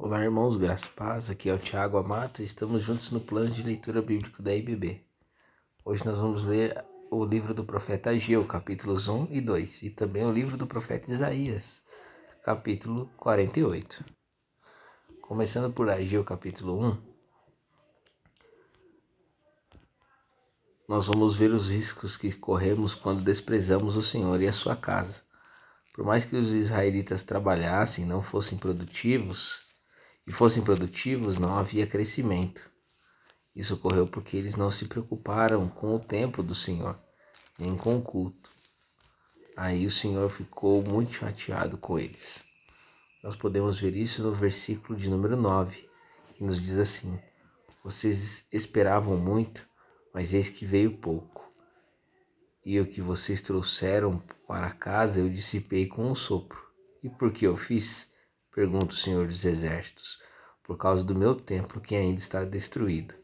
Olá, irmãos, graças e paz, aqui é o Thiago Amato e estamos juntos no plano de leitura bíblica da IBB. Hoje nós vamos ler o livro do profeta Ageu, capítulos 1 e 2, e também o livro do profeta Isaías, capítulo 48. Começando por Ageu, capítulo 1, nós vamos ver os riscos que corremos quando desprezamos o Senhor e a sua casa. Por mais que os israelitas trabalhassem, não fossem produtivos, não havia crescimento. Isso ocorreu porque eles não se preocuparam com o templo do Senhor, nem com o culto. Aí o Senhor ficou muito chateado com eles. Nós podemos ver isso no versículo de número 9, que nos diz assim: vocês esperavam muito, mas eis que veio pouco. E o que vocês trouxeram para casa eu dissipei com um sopro. E por que eu fiz? Pergunta o Senhor dos Exércitos, por causa do meu templo que ainda está destruído,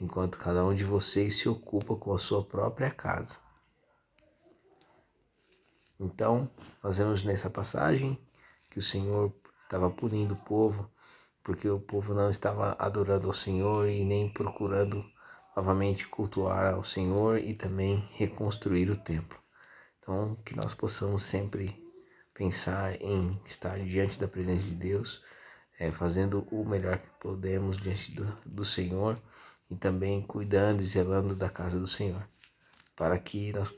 enquanto cada um de vocês se ocupa com a sua própria casa. Então, nós vemos nessa passagem que o Senhor estava punindo o povo, porque o povo não estava adorando ao Senhor e nem procurando novamente cultuar ao Senhor e também reconstruir o templo. Então, que nós possamos sempre pensar em estar diante da presença de Deus, fazendo o melhor que podemos diante do Senhor e também cuidando e zelando da casa do Senhor, para que nós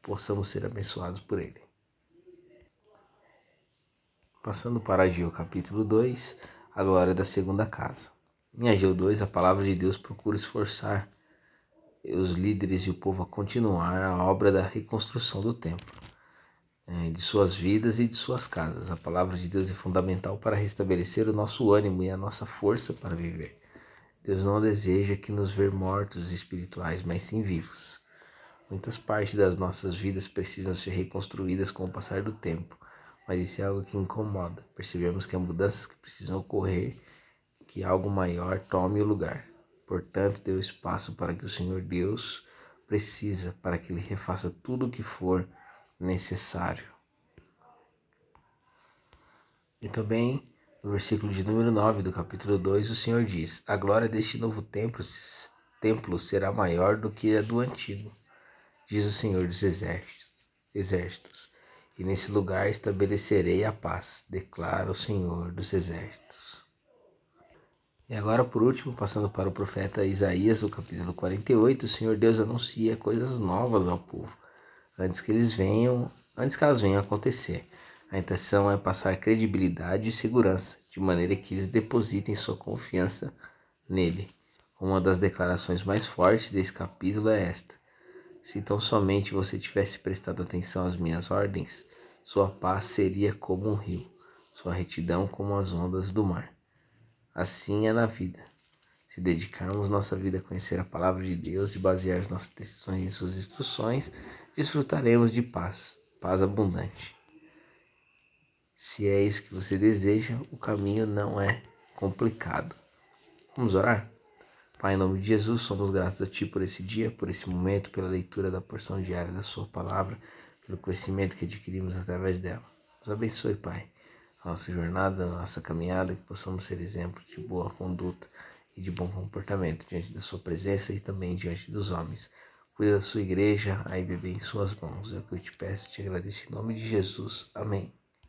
possamos ser abençoados por Ele. Passando para Ageu capítulo 2, a glória da segunda casa. Em Ageu 2, a palavra de Deus procura esforçar os líderes e o povo a continuar a obra da reconstrução do templo, de suas vidas e de suas casas. A palavra de Deus é fundamental para restabelecer o nosso ânimo e a nossa força para viver. Deus não deseja que nos ver mortos espirituais, mas sim vivos. Muitas partes das nossas vidas precisam ser reconstruídas com o passar do tempo, mas isso é algo que incomoda. Percebemos que há mudanças que precisam ocorrer, que algo maior tome o lugar. Portanto, dê o espaço para que o Senhor Deus precisa, para que Ele refaça tudo o que for necessário. E também no versículo de número 9 do capítulo 2, o Senhor diz: a glória deste novo templo será maior do que a do antigo, diz o Senhor dos Exércitos, e nesse lugar estabelecerei a paz, declara o Senhor dos Exércitos. E agora, por último, passando para o profeta Isaías, no capítulo 48, o Senhor Deus anuncia coisas novas ao povo antes que elas venham a acontecer. A intenção é passar credibilidade e segurança, de maneira que eles depositem sua confiança nele. Uma das declarações mais fortes desse capítulo é esta: se tão somente você tivesse prestado atenção às minhas ordens, sua paz seria como um rio, sua retidão como as ondas do mar. Assim é na vida. Se dedicarmos nossa vida a conhecer a palavra de Deus e basear as nossas decisões em suas instruções, desfrutaremos de paz abundante. Se é isso que você deseja, o caminho não é complicado. Vamos orar? Pai, em nome de Jesus, somos gratos a Ti por esse dia, por esse momento, pela leitura da porção diária da Sua palavra, pelo conhecimento que adquirimos através dela. Nos abençoe, Pai, a nossa jornada, a nossa caminhada, que possamos ser exemplo de boa conduta e de bom comportamento diante da sua presença e também diante dos homens. Cuida da sua igreja, a IBB, em suas mãos. É o que eu te peço e te agradeço em nome de Jesus. Amém.